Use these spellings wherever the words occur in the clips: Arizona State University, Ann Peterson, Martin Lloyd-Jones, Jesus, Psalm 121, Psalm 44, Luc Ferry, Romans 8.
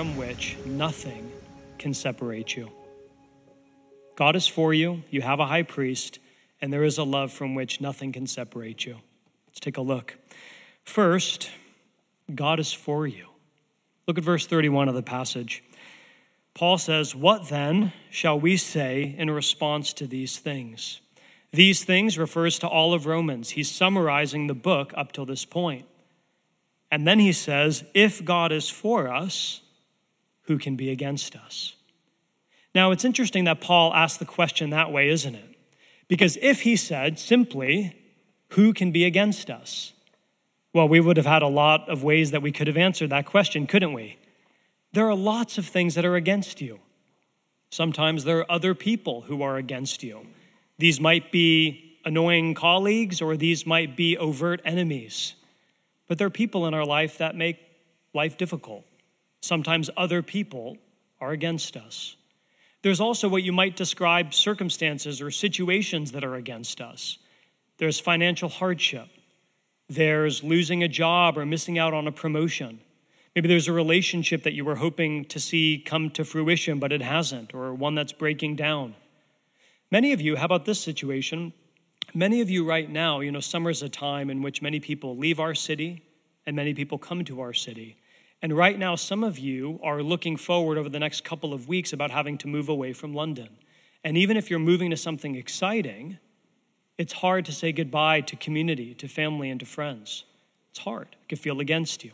from which nothing can separate you. God is for you, you have a high priest, and there is a love from which nothing can separate you. Let's take a look. First, God is for you. Look at verse 31 of the passage. Paul says, "What then shall we say in response to these things?" These things refers to all of Romans. He's summarizing the book up till this point. And then he says, if God is for us, who can be against us? Now, it's interesting that Paul asked the question that way, isn't it? Because if he said simply, who can be against us? Well, we would have had a lot of ways that we could have answered that question, couldn't we? There are lots of things that are against you. Sometimes there are other people who are against you. These might be annoying colleagues, or these might be overt enemies. But there are people in our life that make life difficult. Sometimes other people are against us. There's also what you might describe circumstances or situations that are against us. There's financial hardship. There's losing a job or missing out on a promotion. Maybe there's a relationship that you were hoping to see come to fruition, but it hasn't, or one that's breaking down. Many of you, how about this situation? Many of you right now, summer's a time in which many people leave our city and many people come to our city. And right now, some of you are looking forward over the next couple of weeks about having to move away from London. And even if you're moving to something exciting, it's hard to say goodbye to community, to family, and to friends. It's hard. It can feel against you.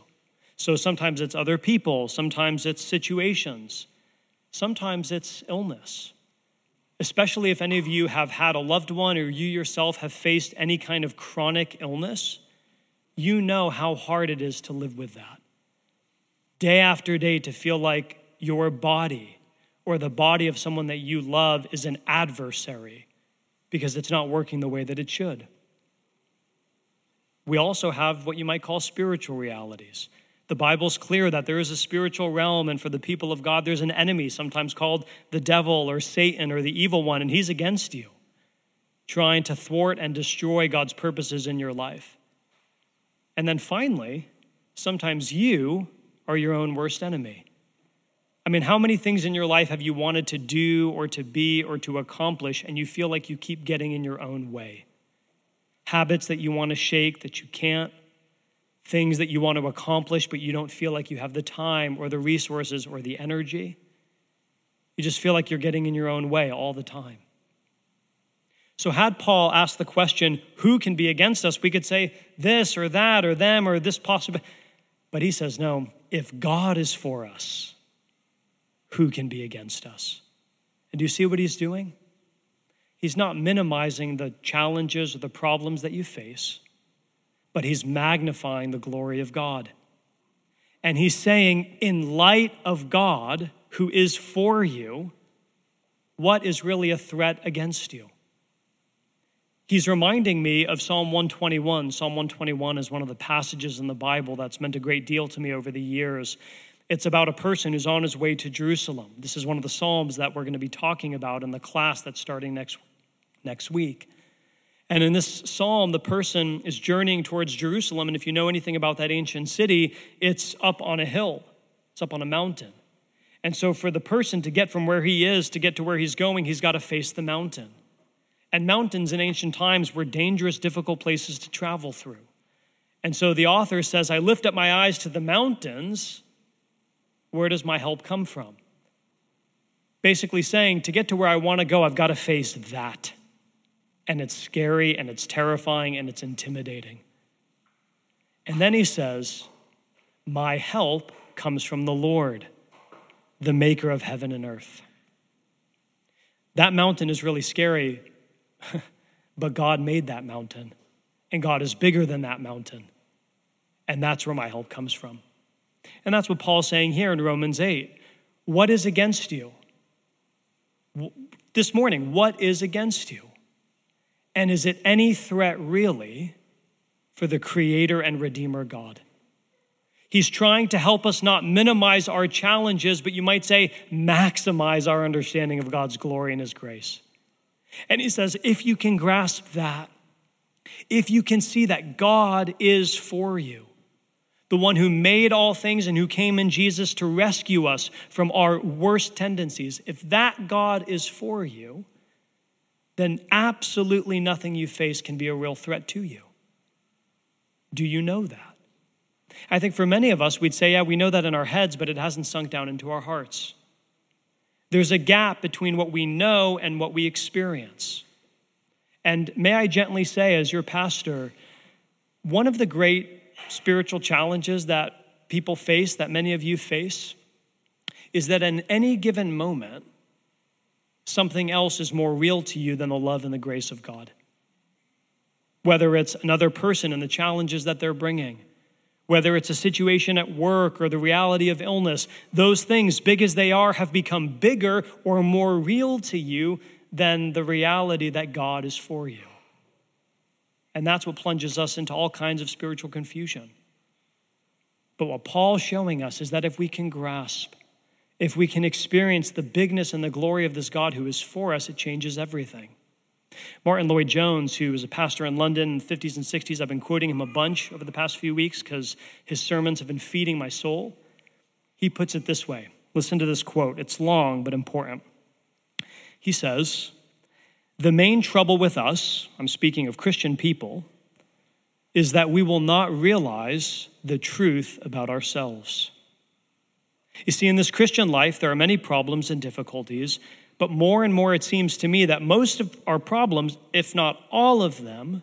So sometimes it's other people. Sometimes it's situations. Sometimes it's illness. Especially if any of you have had a loved one or you yourself have faced any kind of chronic illness, you know how hard it is to live with that. Day after day to feel like your body or the body of someone that you love is an adversary because it's not working the way that it should. We also have what you might call spiritual realities. The Bible's clear that there is a spiritual realm, and for the people of God, there's an enemy, sometimes called the devil or Satan or the evil one, and he's against you, trying to thwart and destroy God's purposes in your life. And then finally, sometimes you are your own worst enemy. I mean, how many things in your life have you wanted to do or to be or to accomplish, and you feel like you keep getting in your own way? Habits that you want to shake that you can't, things that you want to accomplish, but you don't feel like you have the time or the resources or the energy. You just feel like you're getting in your own way all the time. So had Paul asked the question, who can be against us? We could say this or that or them or this possible. But he says, no, if God is for us, who can be against us? And do you see what he's doing? He's not minimizing the challenges or the problems that you face, but he's magnifying the glory of God. And he's saying, in light of God, who is for you, what is really a threat against you? He's reminding me of Psalm 121. Psalm 121 is one of the passages in the Bible that's meant a great deal to me over the years. It's about a person who's on his way to Jerusalem. This is one of the Psalms that we're going to be talking about in the class that's starting next week. And in this psalm, the person is journeying towards Jerusalem. And if you know anything about that ancient city, it's up on a hill. It's up on a mountain. And so for the person to get from where he is to get to where he's going, he's got to face the mountain. And mountains in ancient times were dangerous, difficult places to travel through. And so the author says, I lift up my eyes to the mountains. Where does my help come from? Basically saying, to get to where I want to go, I've got to face that. And it's scary, and it's terrifying, and it's intimidating. And then he says, my help comes from the Lord, the maker of heaven and earth. That mountain is really scary, but God made that mountain, and God is bigger than that mountain. And that's where my help comes from. And that's what Paul's saying here in Romans 8. What is against you? This morning, what is against you? And is it any threat really for the Creator and Redeemer God? He's trying to help us not minimize our challenges, but you might say maximize our understanding of God's glory and His grace. And he says, if you can grasp that, if you can see that God is for you, the one who made all things and who came in Jesus to rescue us from our worst tendencies. If that God is for you, then absolutely nothing you face can be a real threat to you. Do you know that? I think for many of us, we'd say, yeah, we know that in our heads, but it hasn't sunk down into our hearts. There's a gap between what we know and what we experience. And may I gently say, as your pastor, one of the great spiritual challenges that people face, that many of you face, is that in any given moment, something else is more real to you than the love and the grace of God. Whether it's another person and the challenges that they're bringing, whether it's a situation at work or the reality of illness, those things, big as they are, have become bigger or more real to you than the reality that God is for you. And that's what plunges us into all kinds of spiritual confusion. But what Paul's showing us is that if we can grasp, if we can experience the bigness and the glory of this God who is for us, it changes everything. Martin Lloyd-Jones, who was a pastor in London in the 50s and 60s, I've been quoting him a bunch over the past few weeks because his sermons have been feeding my soul. He puts it this way. Listen to this quote. It's long, but important. He says, "The main trouble with us," I'm speaking of Christian people, "is that we will not realize the truth about ourselves." You see, in this Christian life, there are many problems and difficulties, but more and more it seems to me that most of our problems, if not all of them,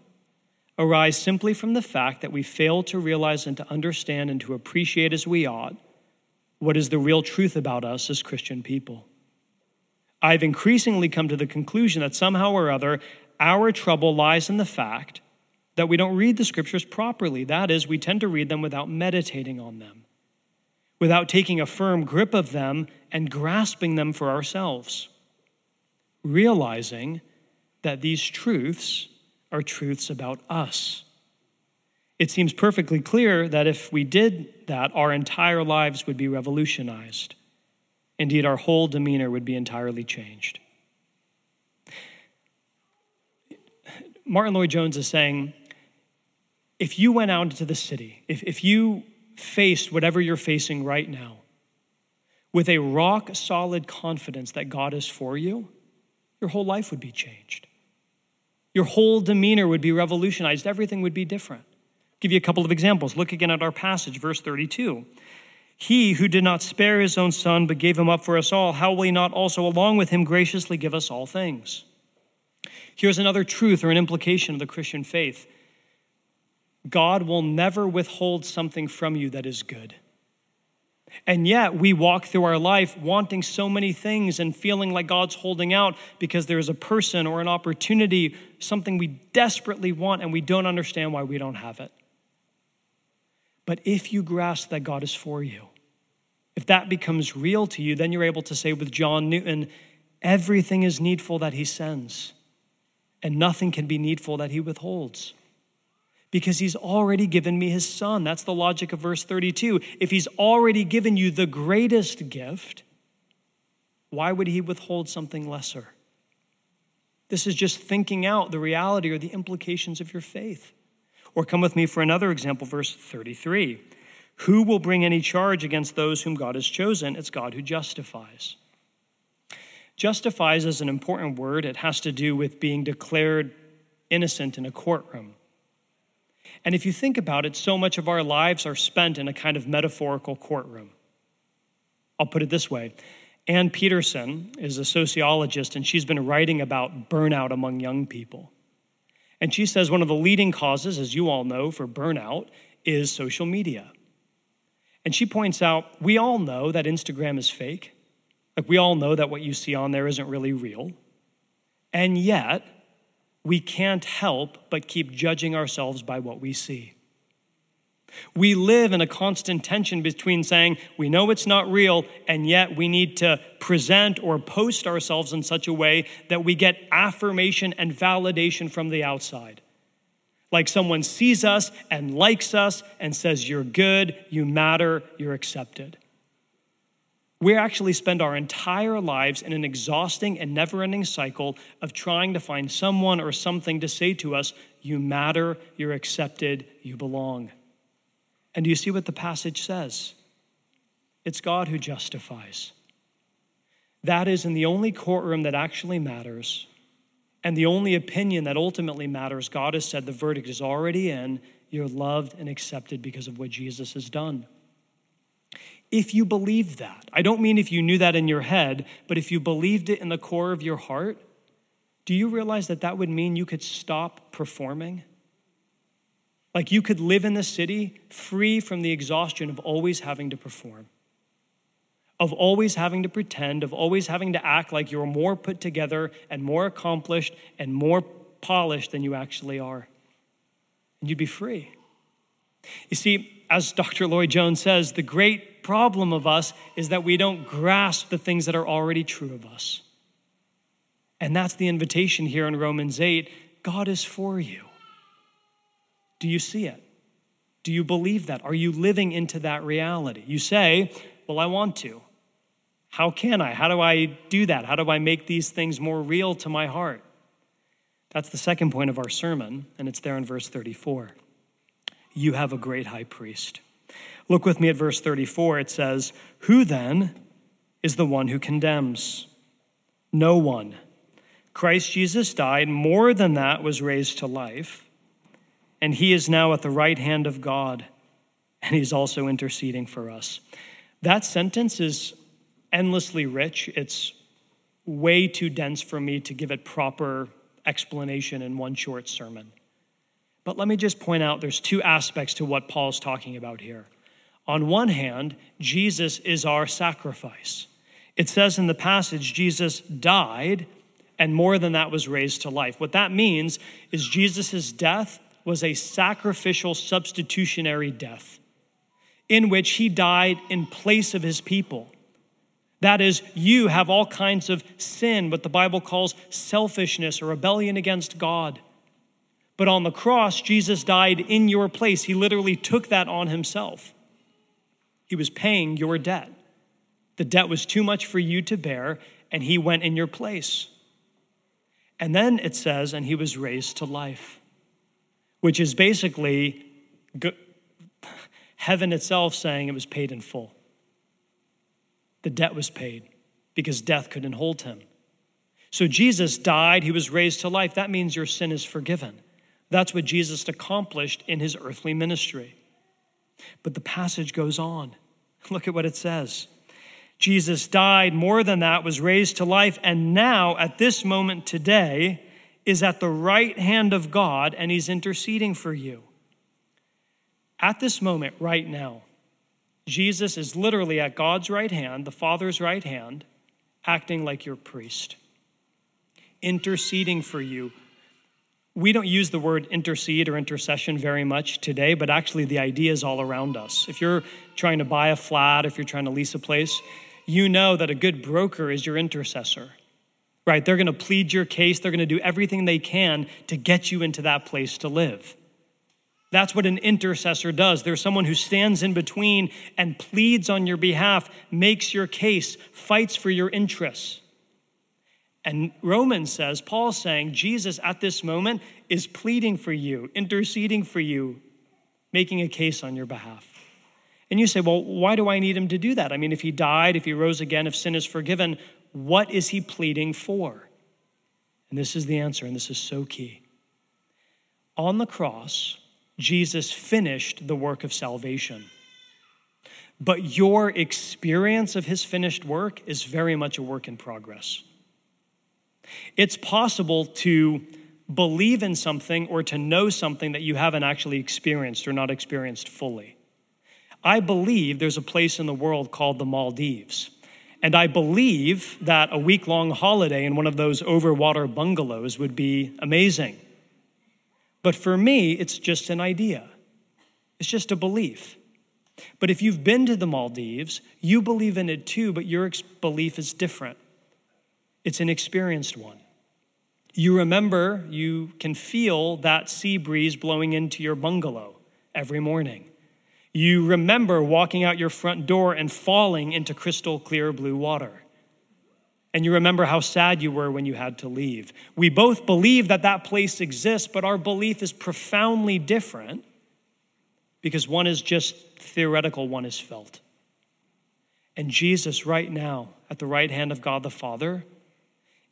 arise simply from the fact that we fail to realize and to understand and to appreciate as we ought what is the real truth about us as Christian people. I've increasingly come to the conclusion that somehow or other, our trouble lies in the fact that we don't read the scriptures properly. That is, we tend to read them without meditating on them, without taking a firm grip of them and grasping them for ourselves, realizing that these truths are truths about us. It seems perfectly clear that if we did that, our entire lives would be revolutionized. Indeed, our whole demeanor would be entirely changed. Martin Lloyd-Jones is saying, if you went out into the city, if you faced whatever you're facing right now with a rock-solid confidence that God is for you, your whole life would be changed. Your whole demeanor would be revolutionized. Everything would be different. I'll give you a couple of examples. Look again at our passage, verse 32. "He who did not spare his own son, but gave him up for us all, how will he not also along with him graciously give us all things?" Here's another truth or an implication of the Christian faith. God will never withhold something from you that is good. And yet we walk through our life wanting so many things and feeling like God's holding out because there is a person or an opportunity, something we desperately want, and we don't understand why we don't have it. But if you grasp that God is for you, if that becomes real to you, then you're able to say with John Newton, everything is needful that he sends, and nothing can be needful that he withholds. Because he's already given me his son. That's the logic of verse 32. If he's already given you the greatest gift, why would he withhold something lesser? This is just thinking out the reality or the implications of your faith. Or come with me for another example, verse 33. "Who will bring any charge against those whom God has chosen? It's God who justifies." Justifies is an important word. It has to do with being declared innocent in a courtroom. And if you think about it, so much of our lives are spent in a kind of metaphorical courtroom. I'll put it this way. Ann Peterson is a sociologist, and she's been writing about burnout among young people. And she says one of the leading causes, as you all know, for burnout is social media. And she points out, we all know that Instagram is fake. Like, we all know that what you see on there isn't really real. And yet, we can't help but keep judging ourselves by what we see. We live in a constant tension between saying, we know it's not real, and yet we need to present or post ourselves in such a way that we get affirmation and validation from the outside. Like someone sees us and likes us and says, you're good, you matter, you're accepted. We actually spend our entire lives in an exhausting and never-ending cycle of trying to find someone or something to say to us, you matter, you're accepted, you belong. And do you see what the passage says? It's God who justifies. That is, in the only courtroom that actually matters, and the only opinion that ultimately matters, God has said the verdict is already in. You're loved and accepted because of what Jesus has done. If you believe that, I don't mean if you knew that in your head, but if you believed it in the core of your heart, do you realize that that would mean you could stop performing? Like you could live in the city free from the exhaustion of always having to perform, of always having to pretend, of always having to act like you're more put together and more accomplished and more polished than you actually are. And you'd be free. You see, as Dr. Lloyd-Jones says, the great problem of us is that we don't grasp the things that are already true of us. And that's the invitation here in Romans 8. God is for you. Do you see it? Do you believe that? Are you living into that reality? You say, well, I want to. How can I? How do I do that? How do I make these things more real to my heart? That's the second point of our sermon, and it's there in verse 34. You have a great high priest. Look with me at verse 34. It says, who then is the one who condemns? No one. Christ Jesus died, more than that was raised to life. And he is now at the right hand of God, and he's also interceding for us. That sentence is endlessly rich. It's way too dense for me to give it proper explanation in one short sermon. But let me just point out there's two aspects to what Paul's talking about here. On one hand, Jesus is our sacrifice. It says in the passage, Jesus died, and more than that was raised to life. What that means is Jesus' death was a sacrificial substitutionary death in which he died in place of his people. That is, you have all kinds of sin, what the Bible calls selfishness or rebellion against God. But on the cross, Jesus died in your place. He literally took that on himself. He was paying your debt. The debt was too much for you to bear, and he went in your place. And then it says, and he was raised to life, which is basically heaven itself saying it was paid in full. The debt was paid because death couldn't hold him. So Jesus died, he was raised to life. That means your sin is forgiven. That's what Jesus accomplished in his earthly ministry. But the passage goes on. Look at what it says. Jesus died, more than that, was raised to life, and now at this moment today, is at the right hand of God, and he's interceding for you. At this moment, right now, Jesus is literally at God's right hand, the Father's right hand, acting like your priest, interceding for you. We don't use the word intercede or intercession very much today, but actually the idea is all around us. If you're trying to buy a flat, if you're trying to lease a place, you know that a good broker is your intercessor. Right, they're going to plead your case. They're going to do everything they can to get you into that place to live. That's what an intercessor does. There's someone who stands in between and pleads on your behalf, makes your case, fights for your interests. And Romans says, Paul's saying, Jesus at this moment is pleading for you, interceding for you, making a case on your behalf. And you say, well, why do I need him to do that? I mean, if he died, if he rose again, if sin is forgiven, what is he pleading for? And this is the answer, and this is so key. On the cross, Jesus finished the work of salvation. But your experience of his finished work is very much a work in progress. It's possible to believe in something or to know something that you haven't actually experienced or not experienced fully. I believe there's a place in the world called the Maldives. And I believe that a week-long holiday in one of those overwater bungalows would be amazing. But for me, it's just an idea. It's just a belief. But if you've been to the Maldives, you believe in it too, but your belief is different. It's an experienced one. You remember, you can feel that sea breeze blowing into your bungalow every morning. You remember walking out your front door and falling into crystal clear blue water. And you remember how sad you were when you had to leave. We both believe that that place exists, but our belief is profoundly different. because one is just theoretical, one is felt. And Jesus right now at the right hand of God the Father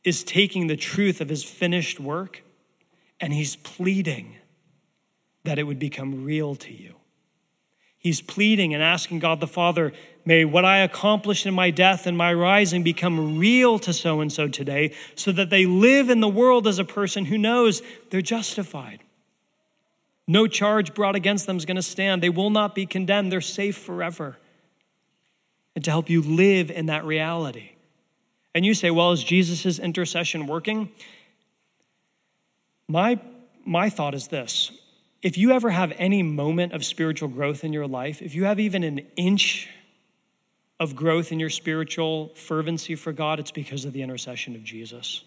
is taking the truth of his finished work and he's pleading that it would become real to you. He's pleading and asking God the Father, may what I accomplished in my death and my rising become real to so-and-so today so that they live in the world as a person who knows they're justified. No charge brought against them is going to stand. They will not be condemned. They're safe forever. And to help you live in that reality. And you say, well, is Jesus' intercession working? My thought is this. If you ever have any moment of spiritual growth in your life, if you have even an inch of growth in your spiritual fervency for God, it's because of the intercession of Jesus.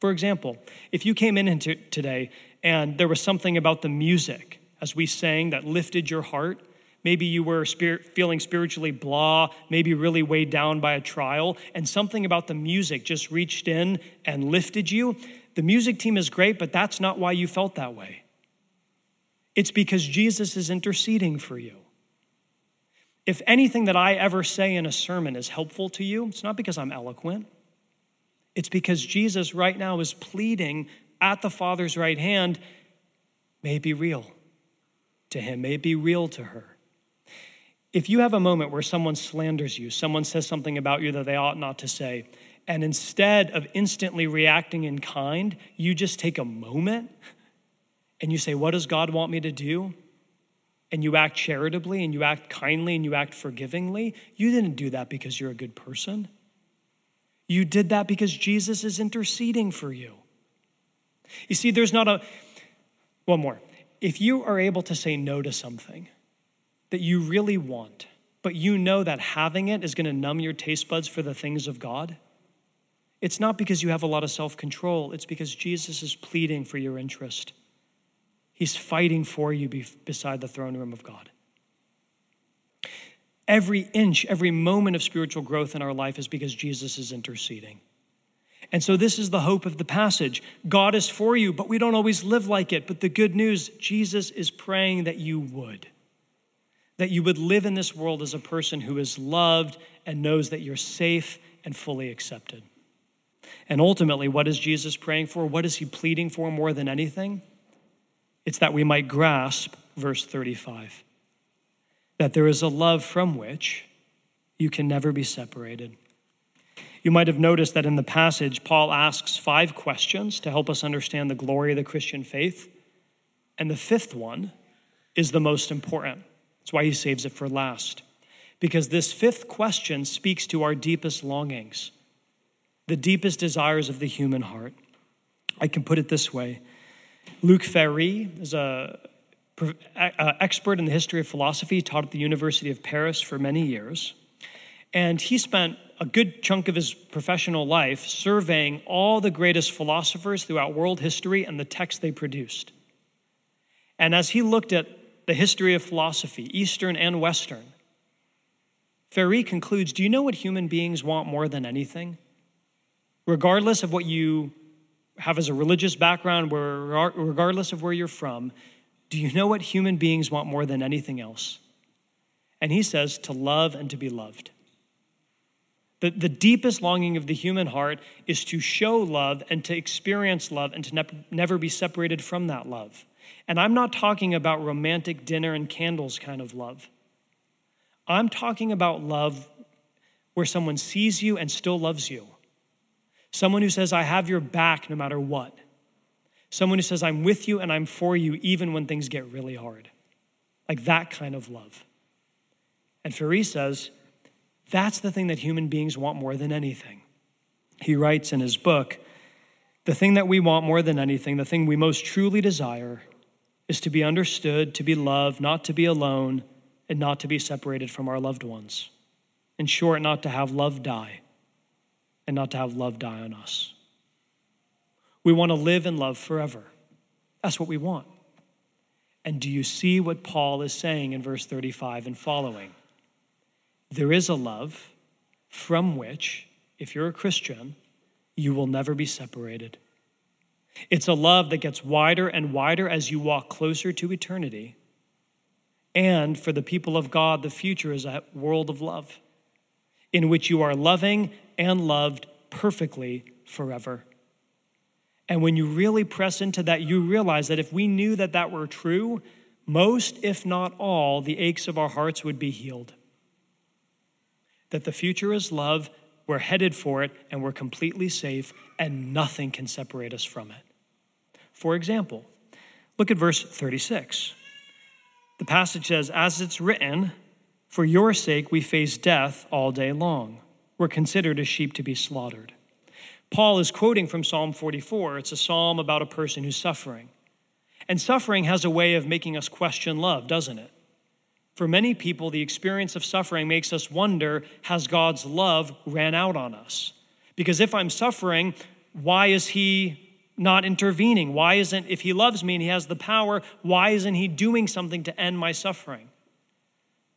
For example, if you came in today and there was something about the music as we sang that lifted your heart, maybe you were feeling spiritually blah, maybe really weighed down by a trial, and something about the music just reached in and lifted you. The music team is great, but that's not why you felt that way. It's because Jesus is interceding for you. If anything that I ever say in a sermon is helpful to you, it's not because I'm eloquent. It's because Jesus right now is pleading at the Father's right hand, may it be real to him, may it be real to her. If you have a moment where someone slanders you, someone says something about you that they ought not to say, and instead of instantly reacting in kind, you just take a moment and you say, what does God want me to do? And you act charitably and you act kindly and you act forgivingly. You didn't do that because you're a good person. You did that because Jesus is interceding for you. You see, there's not a, one more. If you are able to say no to something that you really want, but you know that having it is going to numb your taste buds for the things of God, it's not because you have a lot of self-control. It's because Jesus is pleading for your interest. He's fighting for you beside the throne room of God. Every inch, every moment of spiritual growth in our life is because Jesus is interceding. And so this is the hope of the passage. God is for you, but we don't always live like it. But the good news, Jesus is praying that you would live in this world as a person who is loved and knows that you're safe and fully accepted. And ultimately, what is Jesus praying for? What is he pleading for more than anything? It's that we might grasp verse 35, that there is a love from which you can never be separated. You might have noticed that in the passage, Paul asks 5 questions to help us understand the glory of the Christian faith. And the 5th one is the most important. That's why he saves it for last, because this 5th question speaks to our deepest longings, the deepest desires of the human heart. I can put it this way. Luc Ferry is an expert in the history of philosophy. He taught at the University of Paris for many years. And he spent a good chunk of his professional life surveying all the greatest philosophers throughout world history and the texts they produced. And as he looked at the history of philosophy, Eastern and Western, Ferry concludes, do you know what human beings want more than anything? Regardless of what you have as a religious background, regardless of where you're from, do you know what human beings want more than anything else? And he says, to love and to be loved. The deepest longing of the human heart is to show love and to experience love and to never be separated from that love. And I'm not talking about romantic dinner and candles kind of love. I'm talking about love where someone sees you and still loves you. Someone who says, I have your back no matter what. Someone who says, I'm with you and I'm for you even when things get really hard. Like that kind of love. And Ferry says, that's the thing that human beings want more than anything. He writes in his book, the thing that we want more than anything, the thing we most truly desire is to be understood, to be loved, not to be alone, and not to be separated from our loved ones. In short, not to have love die. And not to have love die on us. We want to live in love forever. That's what we want. And do you see what Paul is saying in verse 35 and following? There is a love from which, if you're a Christian, you will never be separated. It's a love that gets wider and wider as you walk closer to eternity. And for the people of God, the future is a world of love in which you are loving and loved perfectly forever. And when you really press into that, you realize that if we knew that that were true, most, if not all, the aches of our hearts would be healed. That the future is love, we're headed for it, and we're completely safe, and nothing can separate us from it. For example, look at verse 36. The passage says, as it's written, for your sake we face death all day long. We're considered as sheep to be slaughtered. Paul is quoting from Psalm 44. It's a psalm about a person who's suffering. And suffering has a way of making us question love, doesn't it? For many people, the experience of suffering makes us wonder, has God's love ran out on us? Because if I'm suffering, why is he not intervening? Why isn't, if he loves me and he has the power, why isn't he doing something to end my suffering?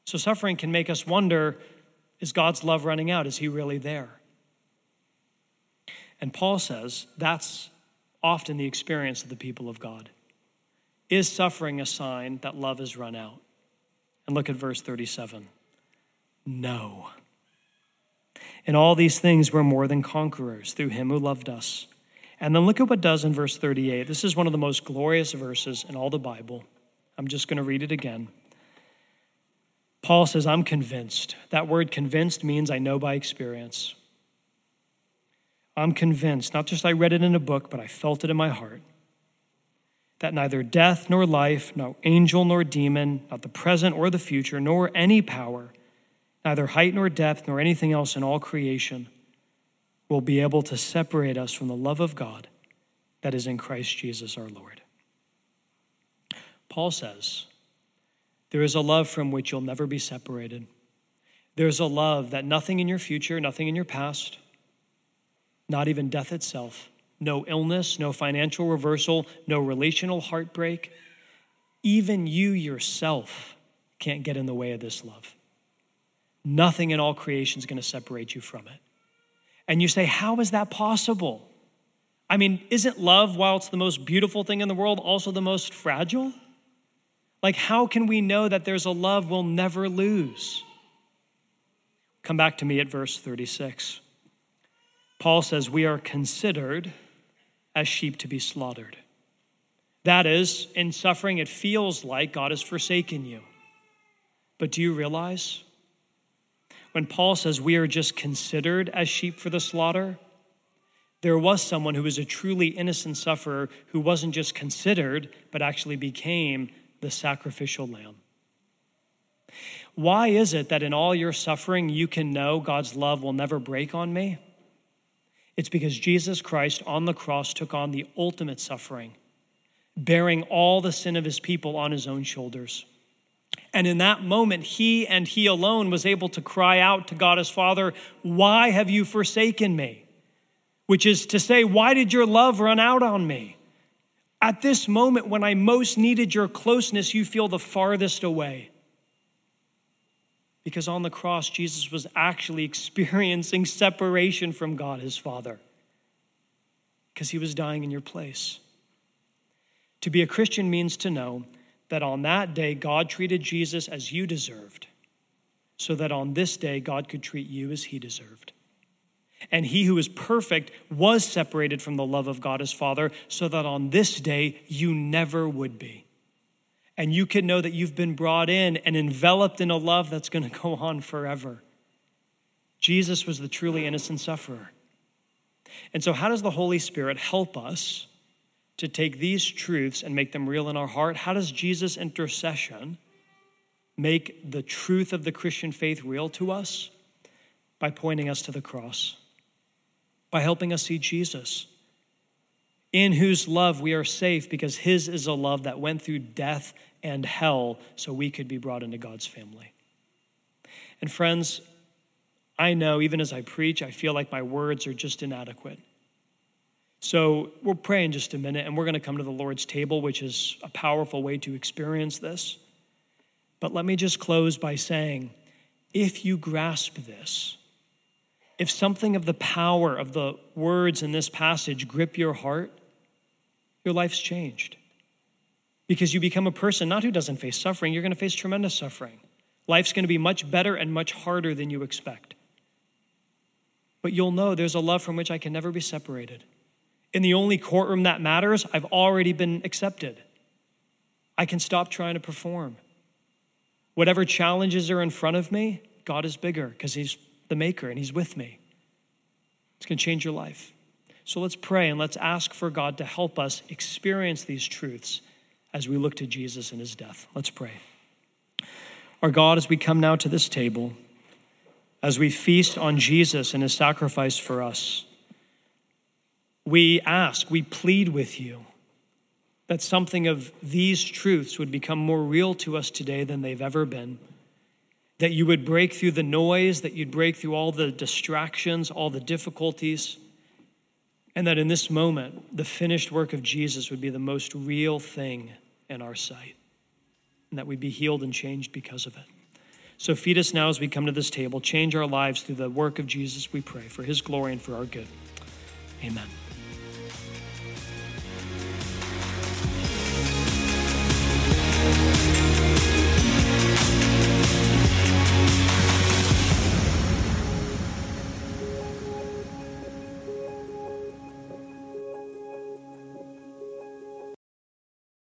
So suffering can make us wonder, is God's love running out? Is he really there? And Paul says that's often the experience of the people of God. Is suffering a sign that love has run out? And look at verse 37. No. In all these things, we're more than conquerors through him who loved us. And then look at what it does in verse 38. This is one of the most glorious verses in all the Bible. I'm just going to read it again. Paul says, I'm convinced. That word convinced means I know by experience. I'm convinced, not just I read it in a book, but I felt it in my heart, that neither death nor life, no angel nor demon, not the present or the future, nor any power, neither height nor depth, nor anything else in all creation, will be able to separate us from the love of God that is in Christ Jesus our Lord. Paul says, there is a love from which you'll never be separated. There's a love that nothing in your future, nothing in your past, not even death itself, no illness, no financial reversal, no relational heartbreak. Even you yourself can't get in the way of this love. Nothing in all creation is going to separate you from it. And you say, how is that possible? I mean, isn't love, while it's the most beautiful thing in the world, also the most fragile? Like, how can we know that there's a love we'll never lose? Come back to me at verse 36. Paul says, we are considered as sheep to be slaughtered. That is, in suffering, it feels like God has forsaken you. But do you realize? When Paul says we are just considered as sheep for the slaughter, there was someone who was a truly innocent sufferer who wasn't just considered, but actually became the sacrificial lamb. Why is it that in all your suffering, you can know God's love will never break on me? It's because Jesus Christ on the cross took on the ultimate suffering, bearing all the sin of his people on his own shoulders. And in that moment, he and he alone was able to cry out to God his Father, why have you forsaken me? Which is to say, why did your love run out on me? At this moment when I most needed your closeness, you feel the farthest away. Because on the cross, Jesus was actually experiencing separation from God his Father because he was dying in your place. To be a Christian means to know that on that day, God treated Jesus as you deserved, so that on this day, God could treat you as he deserved. And he who is perfect was separated from the love of God his Father, so that on this day, you never would be. And you can know that you've been brought in and enveloped in a love that's going to go on forever. Jesus was the truly innocent sufferer. And so how does the Holy Spirit help us to take these truths and make them real in our heart? How does Jesus' intercession make the truth of the Christian faith real to us? By pointing us to the cross, by helping us see Jesus, in whose love we are safe because his is a love that went through death and hell so we could be brought into God's family. And friends, I know even as I preach, I feel like my words are just inadequate. So we'll pray in just a minute, and we're going to come to the Lord's table, which is a powerful way to experience this. But let me just close by saying, if you grasp this, if something of the power of the words in this passage grip your heart, your life's changed. because you become a person not who doesn't face suffering. You're going to face tremendous suffering. Life's going to be much better and much harder than you expect. But you'll know there's a love from which I can never be separated. In the only courtroom that matters, I've already been accepted. I can stop trying to perform. Whatever challenges are in front of me, God is bigger because he's the maker and he's with me. It's going to change your life. So let's pray and let's ask for God to help us experience these truths as we look to Jesus and his death. Let's pray. Our God, as we come now to this table, as we feast on Jesus and his sacrifice for us, we ask, we plead with you that something of these truths would become more real to us today than they've ever been, that you would break through the noise, that you'd break through all the distractions, all the difficulties, and that in this moment, the finished work of Jesus would be the most real thing in our sight, and that we'd be healed and changed because of it. So feed us now as we come to this table. Change our lives through the work of Jesus, we pray, for his glory and for our good. Amen.